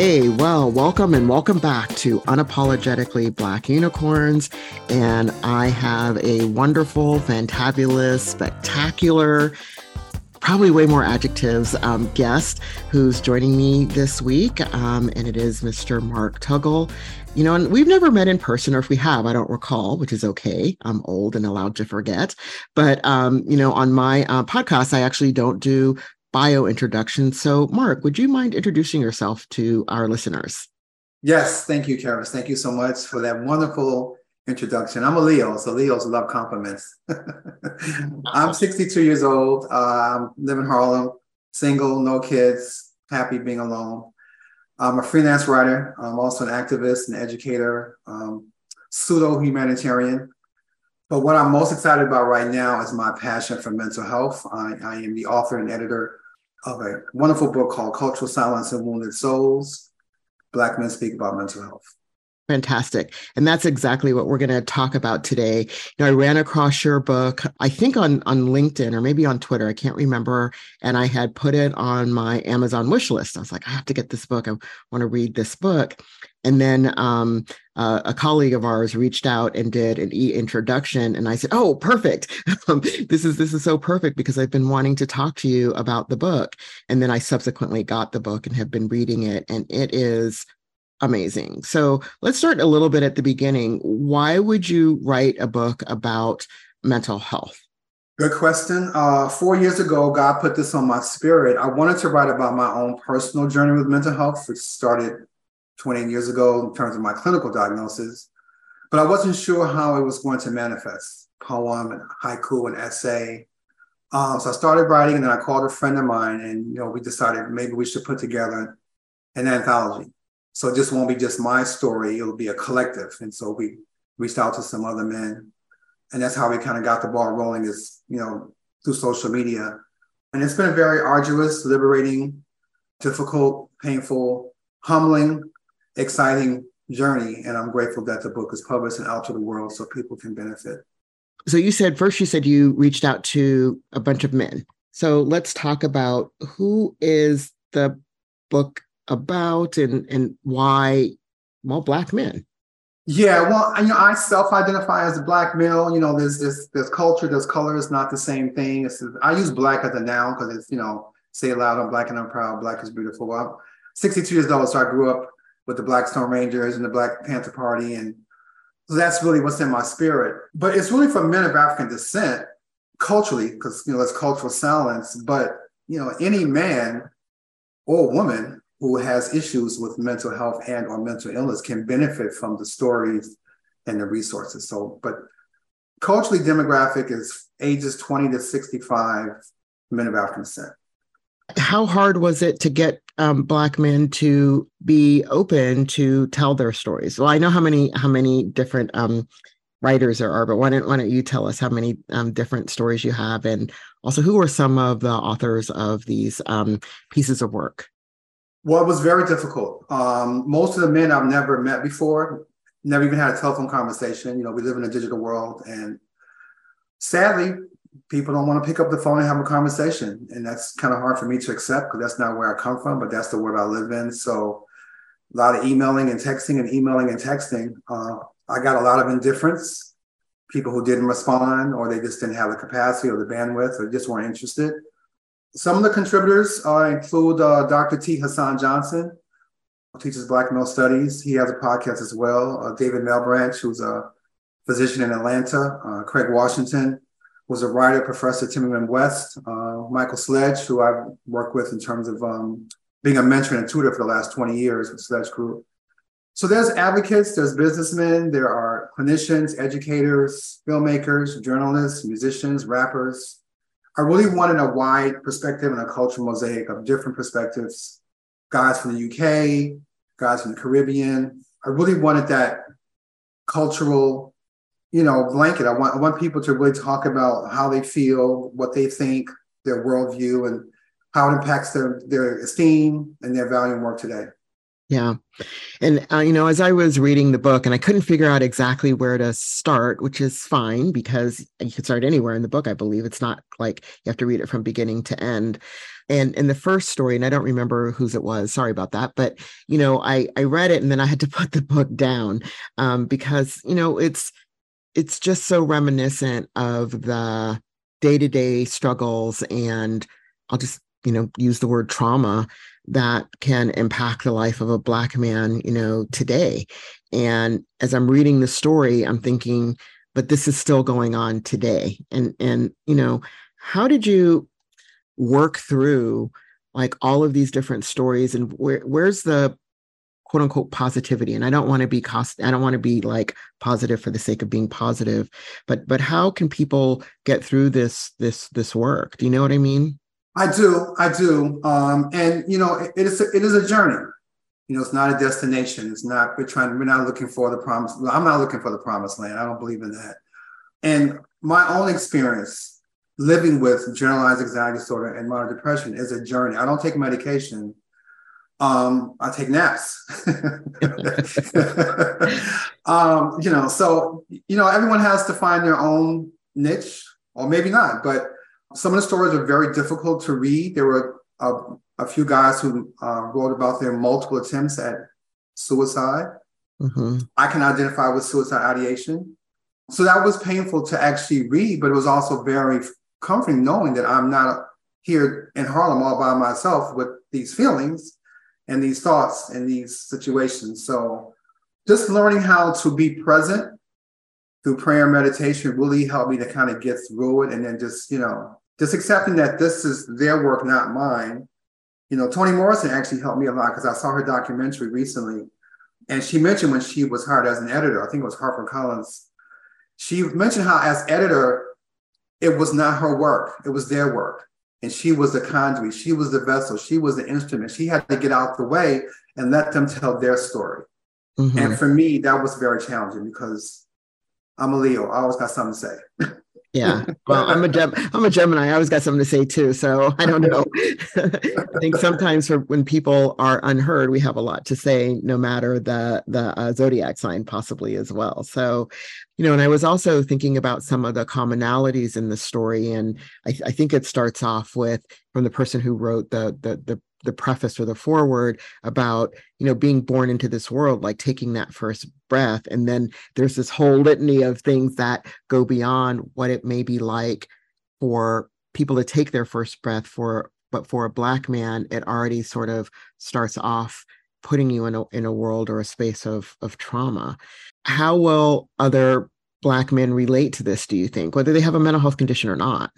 Hey, well, welcome and welcome back to Unapologetically Black Unicorns. And I have a wonderful, fantabulous, spectacular, probably way more adjectives, guest who's joining me this week. And it is Mr. Mark Tuggle. You know, and we've never met in person, or if we have, I don't recall, which is okay. I'm old and allowed to forget. But, you know, on my podcast, I actually don't do bio introduction. So Mark, would you mind introducing yourself to our listeners? Yes, thank you, Karis. Thank you so much for that wonderful introduction. I'm a Leo, so Leos love compliments. I'm 62 years old, live in Harlem, single, no kids, happy being alone. I'm a freelance writer. I'm also an activist, an educator, pseudo-humanitarian. But what I'm most excited about right now is my passion for mental health. I am the author and editor of a wonderful book called Cultural Silence and Wounded Souls: Black Men Speak About Mental Health. Fantastic. And that's exactly what we're going to talk about today. You know, I ran across your book, I think on LinkedIn or maybe on Twitter, I can't remember. And I had put it on my Amazon wish list. I was like, I have to get this book. I want to read this book. And then a colleague of ours reached out and did an e-introduction. And I said, oh, perfect. This is so perfect because I've been wanting to talk to you about the book. And then I subsequently got the book and have been reading it. And it is amazing. So let's start a little bit at the beginning. Why would you write a book about mental health? Good question. 4 years ago, God put this on my spirit. I wanted to write about my own personal journey with mental health, which started 20 years ago in terms of my clinical diagnosis, but I wasn't sure how it was going to manifest. Poem and haiku and essay. So I started writing, and then I called a friend of mine, and you know, we decided maybe we should put together an anthology. So it just won't be just my story, it'll be a collective. And so we reached out to some other men. And that's how we kind of got the ball rolling is, you know, through social media. And it's been very arduous, liberating, difficult, painful, humbling, exciting journey. And I'm grateful that the book is published and out to the world so people can benefit. So you said, first you said you reached out to a bunch of men. So let's talk about who is the book about and why, well, Black men. Yeah, well, you know, I self-identify as a Black male. You know, there's culture, there's color. It's not the same thing. I use Black as a noun because it's, you know, say it loud, I'm Black and I'm proud. Black is beautiful. Well, I'm 62 years old, so I grew up with the Black Stone Rangers and the Black Panther Party, and so that's really what's in my spirit. But it's really for men of African descent, culturally, because, you know, that's cultural silence. But, you know, any man or woman who has issues with mental health and or mental illness can benefit from the stories and the resources. So, but culturally demographic is ages 20 to 65, men of African descent. How hard was it to get Black men to be open to tell their stories? Well, I know how many different writers there are, but why don't you tell us how many different stories you have? And also, who are some of the authors of these pieces of work? Well, it was very difficult. Most of the men I've never met before, never even had a telephone conversation. You know, we live in a digital world, and sadly, people don't want to pick up the phone and have a conversation. And that's kind of hard for me to accept because that's not where I come from, but that's the world I live in. So a lot of emailing and texting. I got a lot of indifference, people who didn't respond, or they just didn't have the capacity or the bandwidth or just weren't interested. Some of the contributors include Dr. T. Hassan Johnson, who teaches Black male studies. He has a podcast as well. David Melbranch, who's a physician in Atlanta. Craig Washington, who's a writer, Professor Timmy M. West. Michael Sledge, who I've worked with in terms of being a mentor and a tutor for the last 20 years with Sledge Group. So there's advocates, there's businessmen, there are clinicians, educators, filmmakers, journalists, musicians, rappers. I really wanted a wide perspective and a cultural mosaic of different perspectives, guys from the UK, guys from the Caribbean. I really wanted that cultural, you know, blanket. I want people to really talk about how they feel, what they think, their worldview, and how it impacts their esteem and their value in work today. Yeah. And, you know, as I was reading the book and I couldn't figure out exactly where to start, which is fine because you can start anywhere in the book, I believe. It's not like you have to read it from beginning to end. And in the first story, and I don't remember whose it was, sorry about that, but, you know, I read it and then I had to put the book down because, you know, it's just so reminiscent of the day-to-day struggles and I'll just, you know, use the word trauma that can impact the life of a Black man, you know, today. And as I'm reading the story, I'm thinking, but this is still going on today. And you know, how did you work through like all of these different stories and where's the quote unquote positivity? And I don't want to be like positive for the sake of being positive, but how can people get through this work? Do you know what I mean? I do. And, you know, it is a journey. You know, it's not a destination. It's not, we're not looking for the promise. I'm not looking for the promised land. I don't believe in that. And my own experience living with generalized anxiety disorder and moderate depression is a journey. I don't take medication. I take naps. You know, so, you know, everyone has to find their own niche or maybe not, but some of the stories are very difficult to read. There were a few guys who wrote about their multiple attempts at suicide. Mm-hmm. I can identify with suicide ideation. So that was painful to actually read, but it was also very comforting knowing that I'm not here in Harlem all by myself with these feelings and these thoughts and these situations. So just learning how to be present through prayer and meditation really helped me to kind of get through it. And then just, you know, just accepting that this is their work, not mine. You know, Toni Morrison actually helped me a lot because I saw her documentary recently. And she mentioned when she was hired as an editor, I think it was Harper Collins, she mentioned how as editor, it was not her work. It was their work. And she was the conduit. She was the vessel. She was the instrument. She had to get out the way and let them tell their story. Mm-hmm. And for me, that was very challenging because I'm a Leo. I always got something to say. Yeah. Well, I'm a Gemini. I always got something to say too. So I don't know. I think sometimes when people are unheard, we have a lot to say, no matter the zodiac sign possibly as well. So, you know, and I was also thinking about some of the commonalities in the story. And I think it starts off with from the person who wrote the preface or the foreword about, you know, being born into this world, like taking that first breath. And then there's this whole litany of things that go beyond what it may be like for people to take their first breath but for a Black man, it already sort of starts off putting you in a world or a space of trauma. How will other Black men relate to this, do you think, whether they have a mental health condition or not?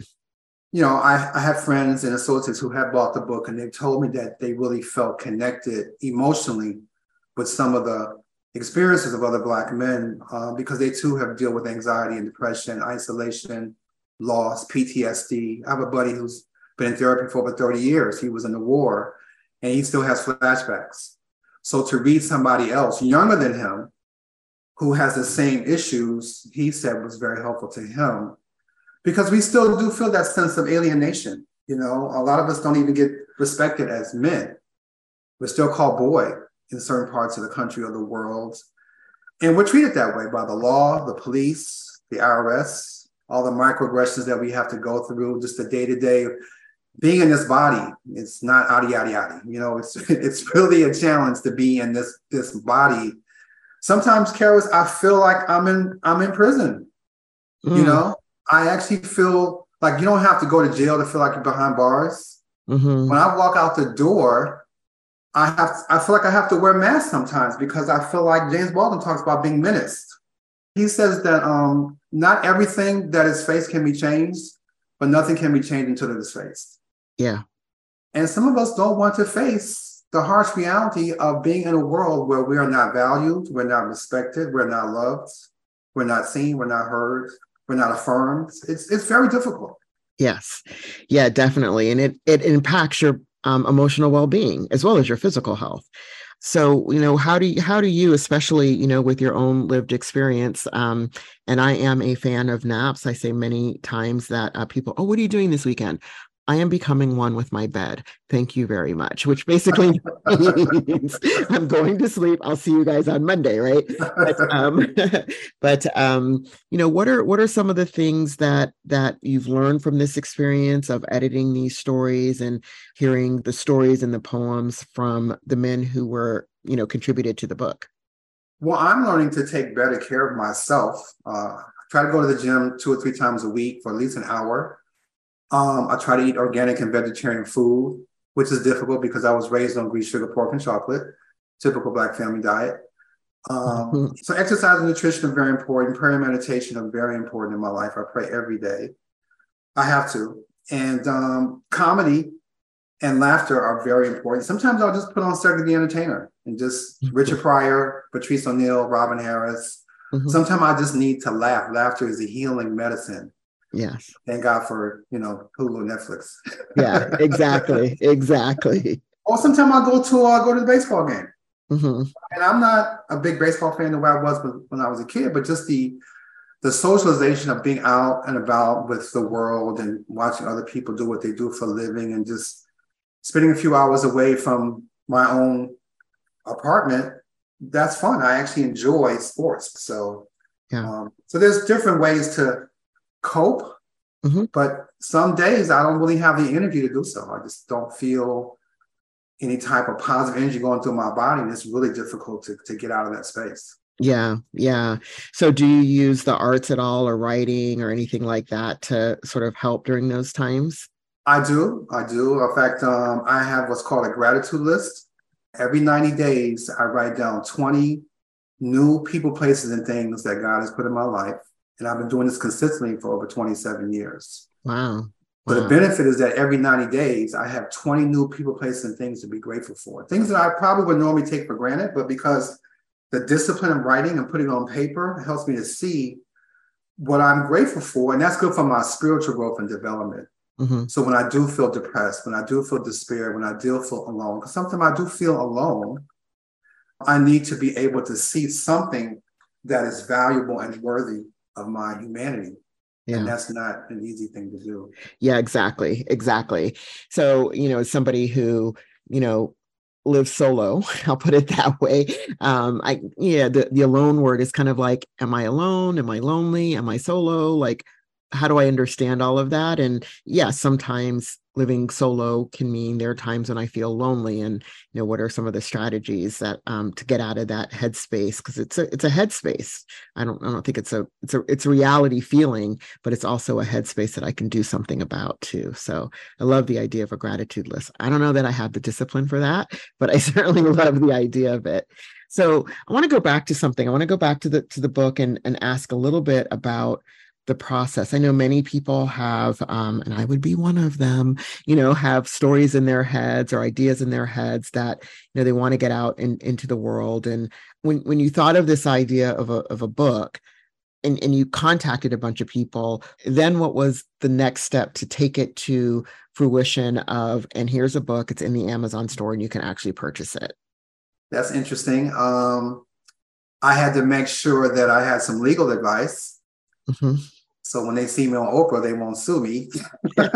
You know, I have friends and associates who have bought the book and they've told me that they really felt connected emotionally with some of the experiences of other Black men because they too have dealt with anxiety and depression, isolation, loss, PTSD. I have a buddy who's been in therapy for over 30 years. He was in the war and he still has flashbacks. So to read somebody else younger than him who has the same issues, he said was very helpful to him. Because we still do feel that sense of alienation. You know, a lot of us don't even get respected as men. We're still called boy in certain parts of the country or the world. And we're treated that way by the law, the police, the IRS, all the microaggressions that we have to go through, just the day-to-day. Being in this body, it's not yada yada. You know, it's really a challenge to be in this body. Sometimes, Carol, I feel like I'm in prison, you know? I actually feel like you don't have to go to jail to feel like you're behind bars. Mm-hmm. When I walk out the door, I feel like I have to wear masks sometimes because I feel like James Baldwin talks about being menaced. He says that not everything that is faced can be changed, but nothing can be changed until it is faced. Yeah. And some of us don't want to face the harsh reality of being in a world where we are not valued, we're not respected, we're not loved, we're not seen, we're not heard. We're not affirmed. It's very difficult. Yes. Yeah, definitely. And it impacts your emotional well-being as well as your physical health. So, you know, how do you, especially, you know, with your own lived experience, and I am a fan of naps. I say many times that people, oh, what are you doing this weekend? I am becoming one with my bed. Thank you very much, which basically means I'm going to sleep. I'll see you guys on Monday, right? But, you know, what are some of the things that you've learned from this experience of editing these stories and hearing the stories and the poems from the men who were, you know, contributed to the book? Well, I'm learning to take better care of myself. Try to go to the gym 2 or 3 times a week for at least an hour. I try to eat organic and vegetarian food, which is difficult because I was raised on green sugar, pork, and chocolate, typical Black family diet. So exercise and nutrition are very important. Prayer and meditation are very important in my life. I pray every day. I have to. And comedy and laughter are very important. Sometimes I'll just put on Cedric the Entertainer and just Richard Pryor, Patrice O'Neill, Robin Harris. Mm-hmm. Sometimes I just need to laugh. Laughter is a healing medicine. Yes. Thank God for, you know, Hulu, Netflix. Yeah, exactly. Exactly. Or sometimes I go to the baseball game. Mm-hmm. And I'm not a big baseball fan the way I was when I was a kid, but just the socialization of being out and about with the world and watching other people do what they do for a living and just spending a few hours away from my own apartment, that's fun. I actually enjoy sports. So, yeah. So there's different ways to cope, mm-hmm. but some days I don't really have the energy to do so. I just don't feel any type of positive energy going through my body. And it's really difficult to get out of that space. Yeah. Yeah. So do you use the arts at all or writing or anything like that to sort of help during those times? I do. In fact, I have what's called a gratitude list. Every 90 days, I write down 20 new people, places, and things that God has put in my life. And I've been doing this consistently for over 27 years. Wow. But the benefit is that every 90 days, I have 20 new people, places, and things to be grateful for. Things that I probably would normally take for granted, but because the discipline of writing and putting it on paper helps me to see what I'm grateful for. And that's good for my spiritual growth and development. Mm-hmm. So when I do feel depressed, when I do feel despair, when I do feel alone, because sometimes I do feel alone, I need to be able to see something that is valuable and worthy of my humanity. Yeah. And that's not an easy thing to do. Yeah, exactly. Exactly. So, you know, as somebody who, you know, live solo, I'll put it that way. The alone word is kind of like, am I alone? Am I lonely? Am I solo? Like, how do I understand all of that? And yeah, sometimes living solo can mean there are times when I feel lonely. And, you know, what are some of the strategies that to get out of that headspace? Because it's a headspace. I don't think it's a reality feeling, but it's also a headspace that I can do something about too. So I love the idea of a gratitude list. I don't know that I have the discipline for that, but I certainly love the idea of it. So I want to go back to something. I want to go back to the book and ask a little bit about the process. I know many people have, and I would be one of them, you know, have stories in their heads or ideas in their heads that, you know, they want to get out into the world. And when you thought of this idea of a book and you contacted a bunch of people, then what was the next step to take it to fruition of, and here's a book, it's in the Amazon store and you can actually purchase it? That's interesting. I had to make sure that I had some legal advice. Mm-hmm. So when they see me on Oprah, they won't sue me. I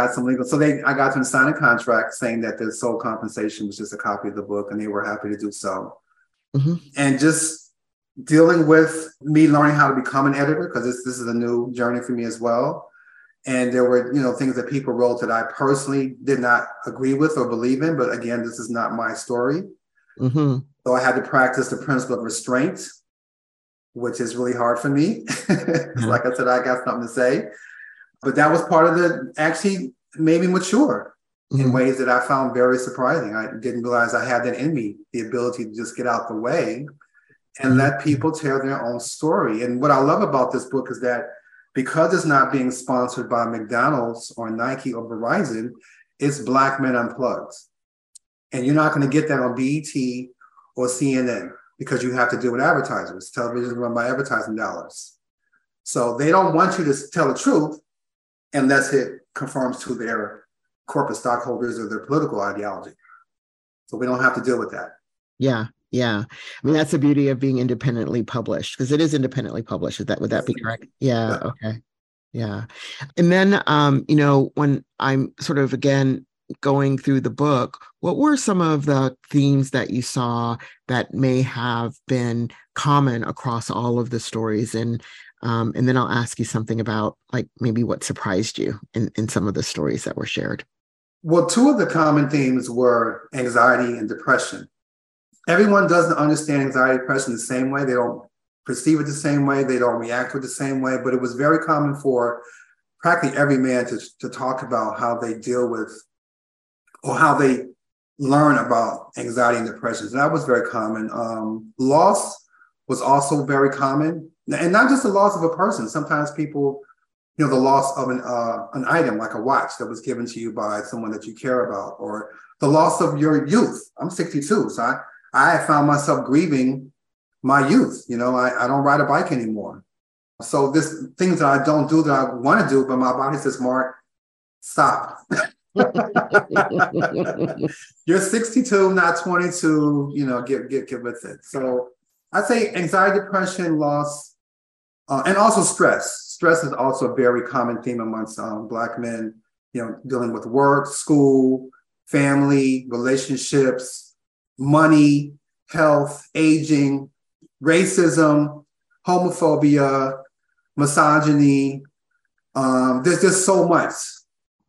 got some legal. So I got them to sign a contract saying that their sole compensation was just a copy of the book, and they were happy to do so. Mm-hmm. And just dealing with me learning how to become an editor, because this is a new journey for me as well. And there were, you know, things that people wrote that I personally did not agree with or believe in. But again, this is not my story. Mm-hmm. So I had to practice the principle of restraint, which is really hard for me. Like I said, I got something to say. But that was part of actually made me mature in ways that I found very surprising. I didn't realize I had that in me, the ability to just get out the way and let people tell their own story. And what I love about this book is that because it's not being sponsored by McDonald's or Nike or Verizon, it's Black Men Unplugged. And you're not going to get that on BET or CNN because you have to deal with advertisers. Television is run by advertising dollars. So they don't want you to tell the truth unless it conforms to their corporate stockholders or their political ideology. So we don't have to deal with that. Yeah. Yeah. I mean, that's the beauty of being independently published, because it is independently published. Would that be correct? Yeah. Okay. Yeah. And then, when I'm sort of, again, going through the book, what were some of the themes that you saw that may have been common across all of the stories? And then I'll ask you something about, like, maybe what surprised you in some of the stories that were shared. Well, two of the common themes were anxiety and depression. Everyone doesn't understand anxiety and depression the same way. They don't perceive it the same way. They don't react to it the same way. But it was very common for practically every man to talk about how they deal with or how they learn about anxiety and depression. So that was very common. Loss was also very common. And not just the loss of a person. Sometimes people, the loss of an item like a watch that was given to you by someone that you care about, or the loss of your youth. I'm 62, so I found myself grieving my youth. I don't ride a bike anymore. So this things that I don't do that I want to do, but my body says, Mark, stop. You're 62, not 22, get with it. So I'd say anxiety, depression, loss, and also stress. Stress is also a very common theme amongst Black men, dealing with work, school, family, relationships, money, health, aging, racism, homophobia, misogyny. There's just so much.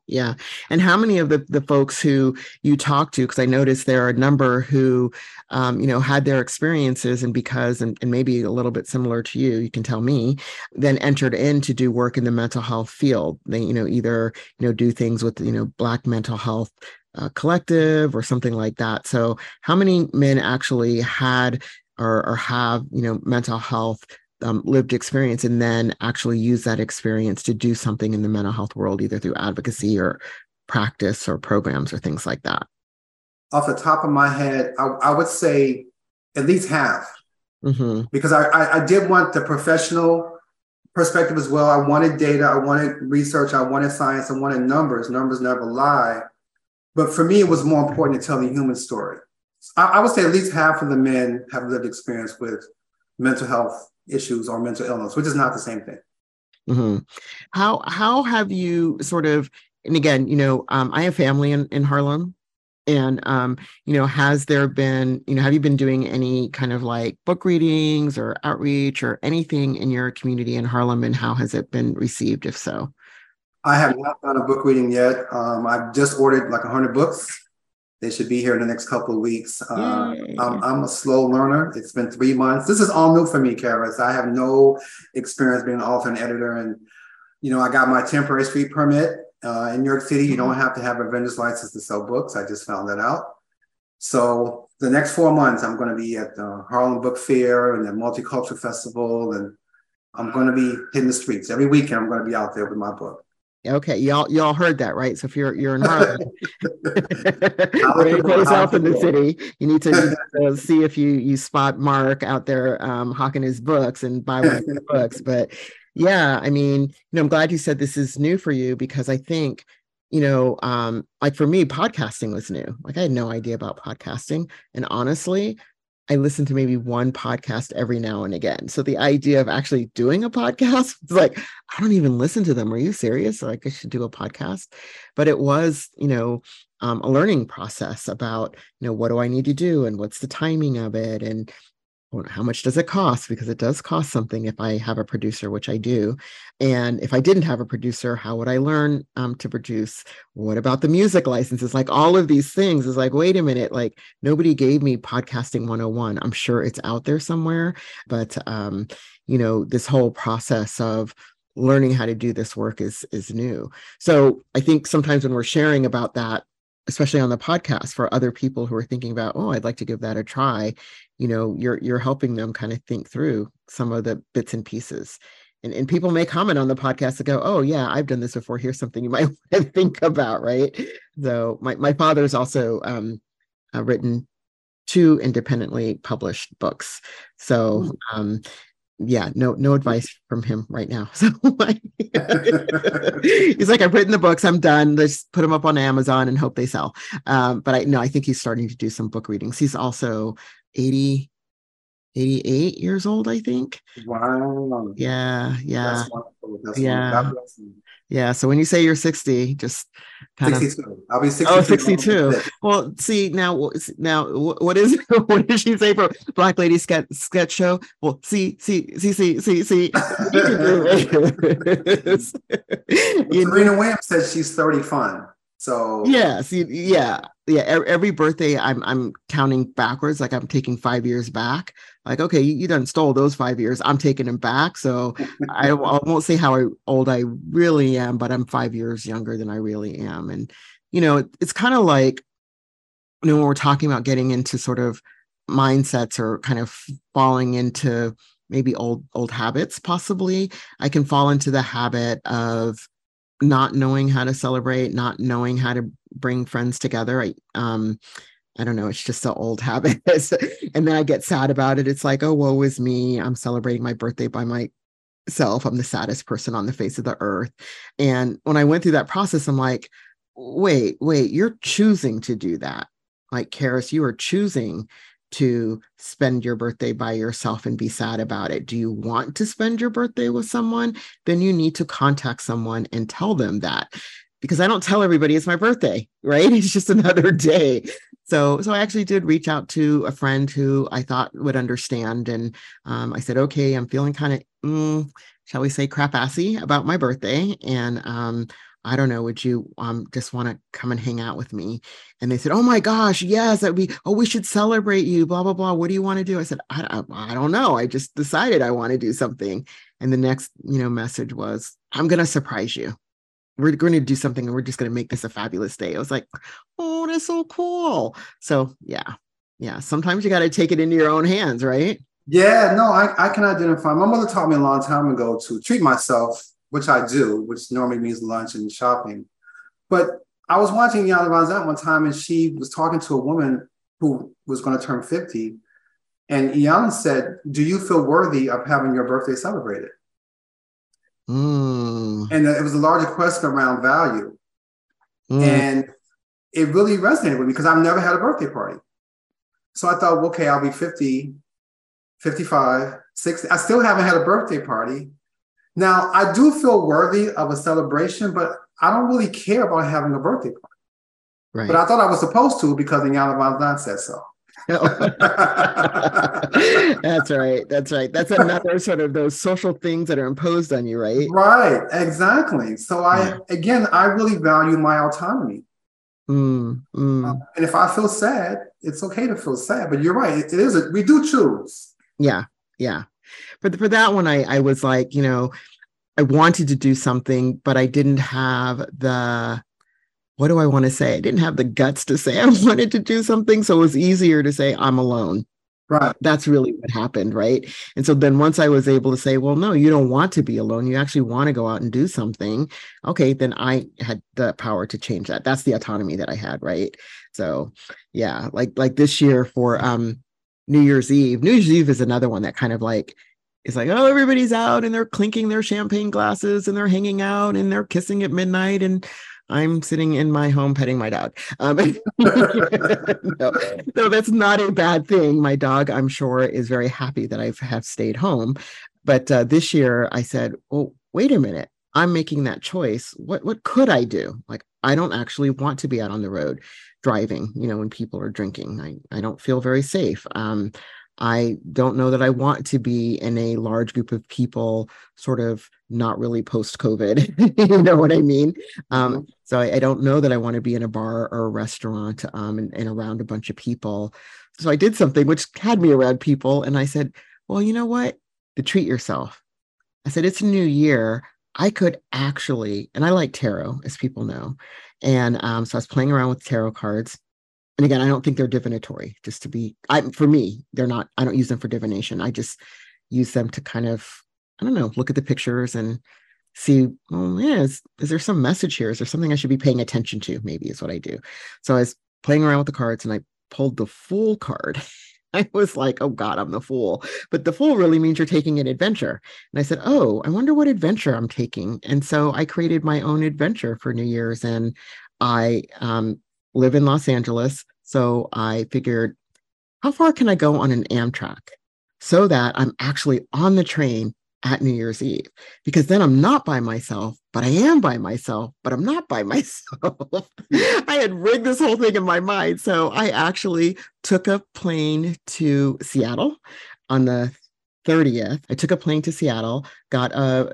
Yeah. And how many of the folks who you talk to, because I noticed there are a number who, had their experiences and because maybe a little bit similar to you can tell me, then entered in to do work in the mental health field. They, either do things with, Black mental health collective or something like that. So how many men actually had or have, mental health lived experience and then actually use that experience to do something in the mental health world, either through advocacy or practice or programs or things like that? Off the top of my head, I would say at least half, because I did want the professional perspective as well. I wanted data, I wanted research, I wanted science, I wanted numbers. Numbers never lie. But for me, it was more important to tell the human story. I would say at least half of the men have lived experience with mental health issues or mental illness, which is not the same thing. Mm-hmm. How have you sort of, and again, I have family in Harlem, and has there been, have you been doing any kind of like book readings or outreach or anything in your community in Harlem, and how has it been received, if so? I have not done a book reading yet. I've just ordered like 100 books. They should be here in the next couple of weeks. I'm a slow learner. It's been 3 months. This is all new for me, Kara. So I have no experience being an author and editor. And, I got my temporary street permit in New York City. You don't have to have a vendor's license to sell books. I just found that out. So the next 4 months, I'm going to be at the Harlem Book Fair and the Multicultural Festival. And I'm going to be hitting the streets. Every weekend, I'm going to be out there with my book. Okay, y'all heard that, right? So if you're in Harlem, when it goes off in the city, you need to see if you spot Mark out there hawking his books and buy one of his books. But yeah, I mean, I'm glad you said this is new for you, because I think, like for me, podcasting was new. Like I had no idea about podcasting, and honestly, I listen to maybe one podcast every now and again. So the idea of actually doing a podcast was like, I don't even listen to them. Are you serious? Like I should do a podcast. But it was, a learning process about, what do I need to do and what's the timing of it and how much does it cost? Because it does cost something if I have a producer, which I do. And if I didn't have a producer, how would I learn to produce? What about the music licenses? Like all of these things is like, wait a minute, like nobody gave me podcasting 101. I'm sure it's out there somewhere. But, this whole process of learning how to do this work is new. So I think sometimes when we're sharing about that, especially on the podcast for other people who are thinking about, oh, I'd like to give that a try. You're helping them kind of think through some of the bits and pieces. And people may comment on the podcast and go, oh yeah, I've done this before. Here's something you might want to think about, right? So my father's also written 2 independently published books. So no advice from him right now. So he's like, I've written the books, I'm done. Let's put them up on Amazon and hope they sell. But I think he's starting to do some book readings. He's also 80, 88 years old, I think. Wow. Yeah, yeah. That's wonderful. That's wonderful. God bless you. Yeah, so when you say you're 60, just kind of 62. I'll be 62. Oh, 62. Well, see, now what did she say for Black Lady sketch show? Well, see. Serena Williams says she's 35. So yes, yeah. Every birthday, I'm counting backwards. Like I'm taking 5 years back. Like okay, you done stole those 5 years. I'm taking them back. So I won't say how old I really am, but I'm 5 years younger than I really am. And you know, it's kind of like when we're talking about getting into sort of mindsets or kind of falling into maybe old habits. Possibly, I can fall into the habit of not knowing how to celebrate, not knowing how to bring friends together. I don't know. It's just an old habit. And then I get sad about it. It's like, oh, woe is me. I'm celebrating my birthday by myself. I'm the saddest person on the face of the earth. And when I went through that process, I'm like, wait, you're choosing to do that. Like, Karis, you are choosing to spend your birthday by yourself and be sad about it. Do you want to spend your birthday with someone? Then you need to contact someone and tell them that, because I don't tell everybody it's my birthday, right? It's just another day. So I actually did reach out to a friend who I thought would understand. And I said, okay, I'm feeling kind of, shall we say, crap-assy about my birthday. And I don't know, would you just want to come and hang out with me? And they said, oh my gosh, yes, we should celebrate you, blah, blah, blah. What do you want to do? I said, I don't know. I just decided I want to do something. And the next, message was, I'm going to surprise you. We're going to do something and we're just going to make this a fabulous day. I was like, oh, that's so cool. So yeah. Sometimes you got to take it into your own hands, right? Yeah, no, I can identify. My mother taught me a long time ago to treat myself, which I do, which normally means lunch and shopping. But I was watching Iyanla Vanzant one time, and she was talking to a woman who was going to turn 50. And Iyanla said, do you feel worthy of having your birthday celebrated? Mm. And it was a larger question around value. Mm. And it really resonated with me because I've never had a birthday party. So I thought, okay, I'll be 50, 55, 60. I still haven't had a birthday party. Now, I do feel worthy of a celebration, but I don't really care about having a birthday party. Right. But I thought I was supposed to because Iyanla Vanzant said so. That's right. That's another sort of those social things that are imposed on you, right? Right, exactly. So I really value my autonomy. And if I feel sad, it's okay to feel sad. But you're right. We do choose. Yeah. But for that one, I was like, I wanted to do something, but I didn't have I didn't have the guts to say I wanted to do something. So it was easier to say I'm alone. Right. That's really what happened. Right. And so then once I was able to say, well, no, you don't want to be alone. You actually want to go out and do something. Okay. Then I had the power to change that. That's the autonomy that I had. Right. So yeah, like this year for, New Year's Eve. New Year's Eve is another one that kind of like, it's like, oh, everybody's out and they're clinking their champagne glasses and they're hanging out and they're kissing at midnight. And I'm sitting in my home petting my dog. No, that's not a bad thing. My dog, I'm sure, is very happy that I have stayed home. But this year I said, oh, wait a minute. I'm making that choice. What could I do? Like, I don't actually want to be out on the road driving, when people are drinking. I don't feel very safe. I don't know that I want to be in a large group of people, sort of not really post-COVID, you know what I mean? So I don't know that I want to be in a bar or a restaurant and around a bunch of people. So I did something which had me around people. And I said, well, you know what? To treat yourself. I said, it's a new year. I could actually, and I like tarot, as people know. And so I was playing around with tarot cards. And again, I don't think they're divinatory, for me, they're not, I don't use them for divination. I just use them to kind of, I don't know, look at the pictures and see, well, yeah, is there some message here? Is there something I should be paying attention to? Maybe is what I do. So I was playing around with the cards and I pulled the Fool card. I was like, oh God, I'm the Fool. But the Fool really means you're taking an adventure. And I said, oh, I wonder what adventure I'm taking. And so I created my own adventure for New Year's. And I live in Los Angeles. So I figured, how far can I go on an Amtrak? so that I'm actually on the train at New Year's Eve, because then I'm not by myself, but I am by myself, but I'm not by myself. I had rigged this whole thing in my mind. So I actually took a plane to Seattle on the 30th. I took a plane to Seattle, got a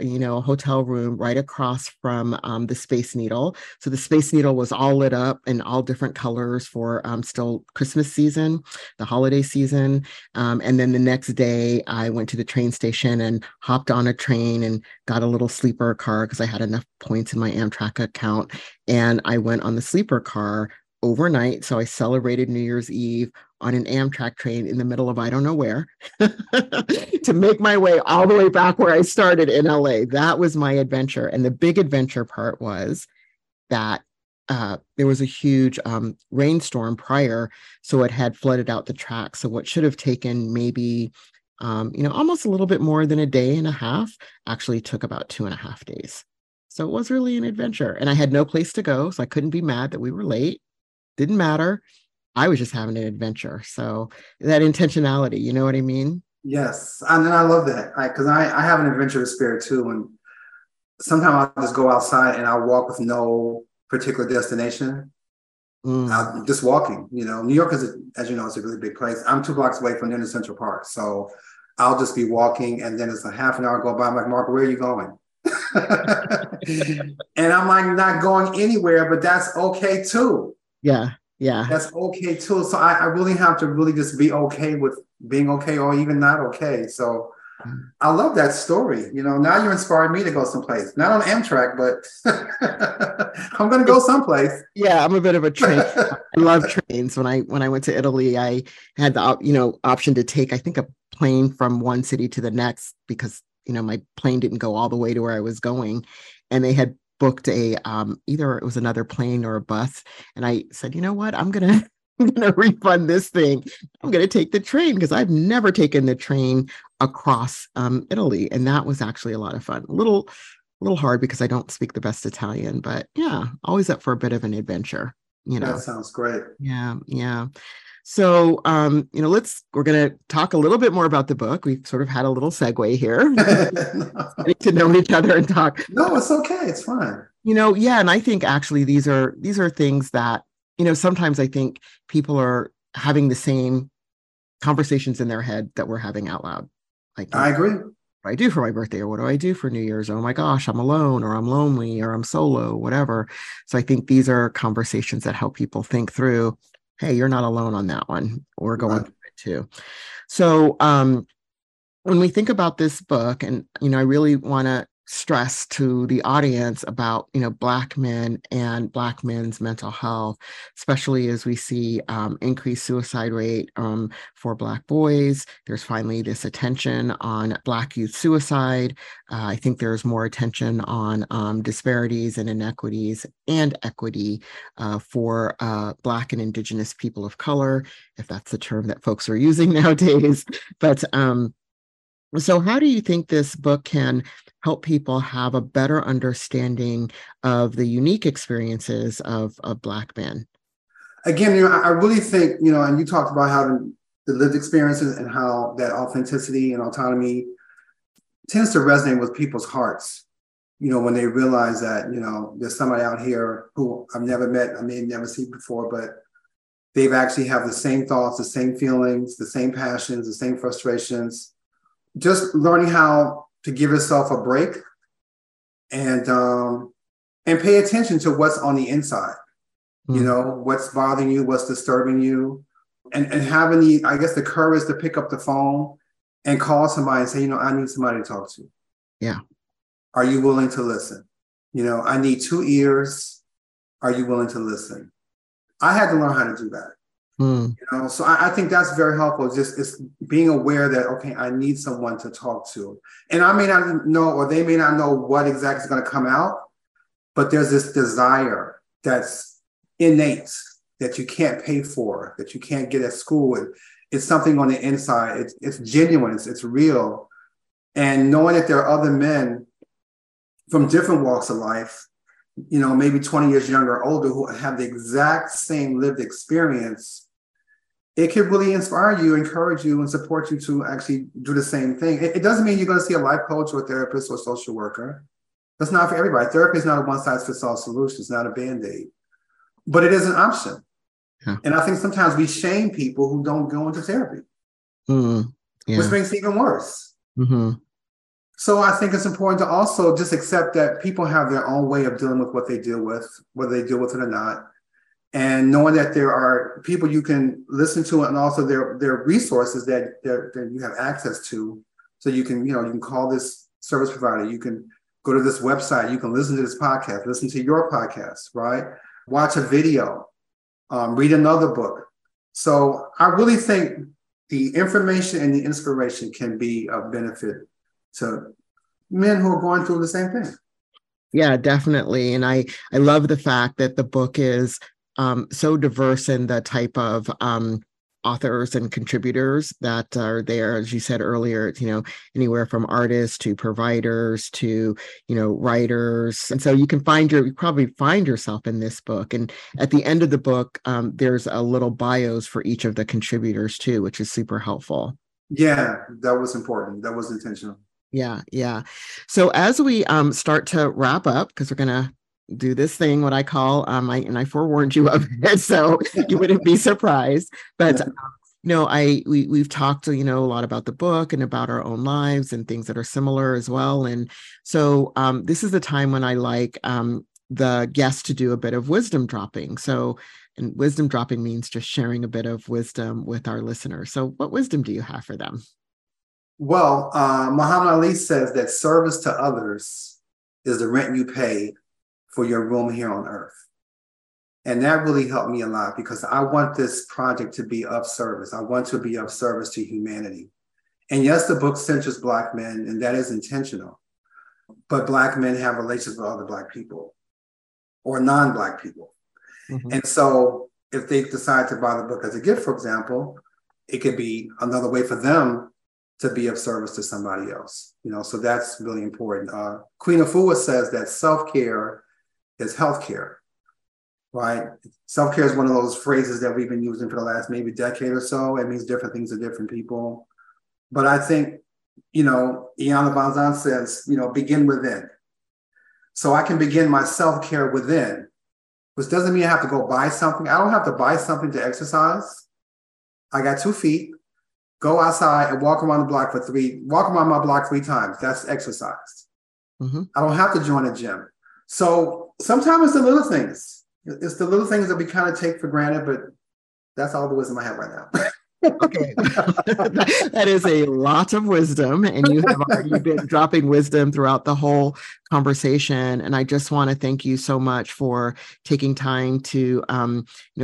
hotel room right across from the Space Needle. So the Space Needle was all lit up in all different colors for still Christmas season, the holiday season. And then the next day I went to the train station and hopped on a train and got a little sleeper car because I had enough points in my Amtrak account. And I went on the sleeper car overnight. So I celebrated New Year's Eve on an Amtrak train in the middle of I don't know where to make my way all the way back where I started in LA. That was my adventure. And the big adventure part was that there was a huge rainstorm prior. So it had flooded out the track. So what should have taken maybe, almost a little bit more than a day and a half actually took about 2.5 days. So it was really an adventure. And I had no place to go. So I couldn't be mad that we were late. Didn't matter. I was just having an adventure. So that intentionality, you know what I mean? Yes. And I love that because I have an adventurous spirit too. And sometimes I'll just go outside and I'll walk with no particular destination. I'm just walking, New York is, as you know, it's a really big place. I'm 2 blocks away from Central Park. So I'll just be walking. And then it's a half an hour go by. I'm like, Mark, where are you going? And I'm like, not going anywhere, but that's okay too. Yeah. That's okay too. So I really have to really just be okay with being okay or even not okay. So I love that story. Now you inspired me to go someplace. Not on Amtrak, but I'm going to go someplace. Yeah, I'm a bit of a train. I love trains. When I went to Italy, I had the option to take, I think, a plane from one city to the next because, my plane didn't go all the way to where I was going. And they had booked a either it was another plane or a bus, and I said, you know what, I'm gonna refund this thing. I'm gonna take the train because I've never taken the train across Italy, and that was actually a lot of fun. A little hard because I don't speak the best Italian, but yeah, always up for a bit of an adventure. That sounds great. Yeah. So we're gonna talk a little bit more about the book. We've sort of had a little segue here. No. Getting to know each other and talk. No, it's okay. It's fine. And I think actually these are things that sometimes I think people are having the same conversations in their head that we're having out loud. Like I agree. What do I do for my birthday, or what do I do for New Year's? Oh my gosh, I'm alone, or I'm lonely, or I'm solo, whatever. So I think these are conversations that help people think through. Hey, you're not alone on that one. We're going through it too. So when we think about this book, and, I really want to stress to the audience about, Black men and Black men's mental health, especially as we see increased suicide rate for Black boys. There's finally this attention on Black youth suicide. I think there's more attention on disparities and inequities and equity for Black and Indigenous people of color, if that's the term that folks are using nowadays. But so how do you think this book can help people have a better understanding of the unique experiences of Black men? Again, I really think, and you talked about how the lived experiences and how that authenticity and autonomy tends to resonate with people's hearts, when they realize that, there's somebody out here who I've never met, I may have never seen before, but they've actually have the same thoughts, the same feelings, the same passions, the same frustrations. Just learning how to give yourself a break and pay attention to what's on the inside, what's bothering you, what's disturbing you, and having the courage to pick up the phone and call somebody and say, I need somebody to talk to. Yeah. Are you willing to listen? I need 2 ears. Are you willing to listen? I had to learn how to do that. So I think that's very helpful. Just it's being aware that, okay, I need someone to talk to. And I may not know, or they may not know what exactly is going to come out, but there's this desire that's innate that you can't pay for, that you can't get at school. It's something on the inside. It's genuine. It's real. And knowing that there are other men from different walks of life, maybe 20 years younger or older, who have the exact same lived experience, it can really inspire you, encourage you, and support you to actually do the same thing. It doesn't mean you're going to see a life coach or therapist or social worker. That's not for everybody. Therapy is not a one-size-fits-all solution. It's not a Band-Aid. But it is an option. Yeah. And I think sometimes we shame people who don't go into therapy, which makes it even worse. Mm-hmm. So I think it's important to also just accept that people have their own way of dealing with what they deal with, whether they deal with it or not. And knowing that there are people you can listen to, and also there are resources that you have access to. So you can, you can call this service provider, you can go to this website, you can listen to this podcast, listen to your podcast, right? Watch a video, read another book. So I really think the information and the inspiration can be of benefit to men who are going through the same thing. Yeah, definitely. And I love the fact that the book is so diverse in the type of authors and contributors that are there. As you said earlier, anywhere from artists to providers to, writers. And so you probably find yourself in this book. And at the end of the book, there's a little bios for each of the contributors too, which is super helpful. Yeah, that was important. That was intentional. Yeah. So as we start to wrap up, because we're going to do this thing, what I call, and I forewarned you of it, so you wouldn't be surprised. But we've talked, a lot about the book and about our own lives and things that are similar as well. And so this is the time when I like the guests to do a bit of wisdom dropping. So, and wisdom dropping means just sharing a bit of wisdom with our listeners. So, what wisdom do you have for them? Well, Muhammad Ali says that service to others is the rent you pay for your room here on earth. And that really helped me a lot, because I want this project to be of service. I want to be of service to humanity. And yes, the book centers Black men, and that is intentional, but Black men have relations with other Black people or non-Black people. Mm-hmm. And so if they decide to buy the book as a gift, for example, it could be another way for them to be of service to somebody else. So that's really important. Queen Afua says that self-care is healthcare, right? Self-care is one of those phrases that we've been using for the last maybe decade or so. It means different things to different people. But I think, Iyanla Vanzant says, begin within. So I can begin my self-care within, which doesn't mean I have to go buy something. I don't have to buy something to exercise. I got 2 feet, go outside and walk around my block 3 times. That's exercise. Mm-hmm. I don't have to join a gym. So sometimes it's the little things. It's the little things that we kind of take for granted, but that's all the wisdom I have right now. Okay. That is a lot of wisdom, and you have already been dropping wisdom throughout the whole conversation. And I just want to thank you so much for taking time to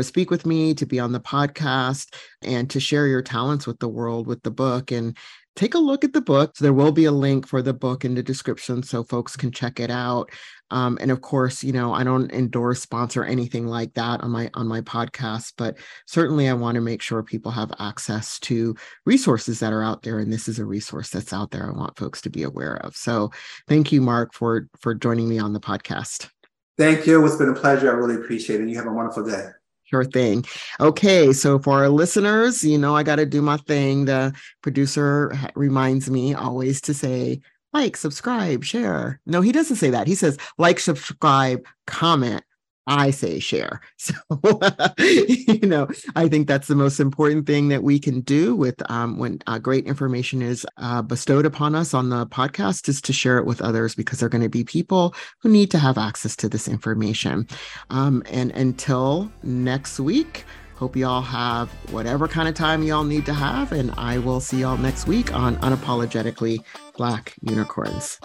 speak with me, to be on the podcast, and to share your talents with the world with the book. And take a look at the book. There will be a link for the book in the description so folks can check it out. And of course, I don't endorse, sponsor anything like that on my podcast, but certainly I want to make sure people have access to resources that are out there. And this is a resource that's out there I want folks to be aware of. So thank you, Mark, for joining me on the podcast. Thank you. It's been a pleasure. I really appreciate it. You have a wonderful day. Sure thing. Okay. So for our listeners, I got to do my thing. The producer reminds me always to say, like, subscribe, share. No, he doesn't say that. He says, like, subscribe, comment. I say share. So, I think that's the most important thing that we can do with when great information is bestowed upon us on the podcast, is to share it with others, because there are going to be people who need to have access to this information. And until next week, hope y'all have whatever kind of time y'all need to have. And I will see y'all next week on Unapologetically Black Unicorns.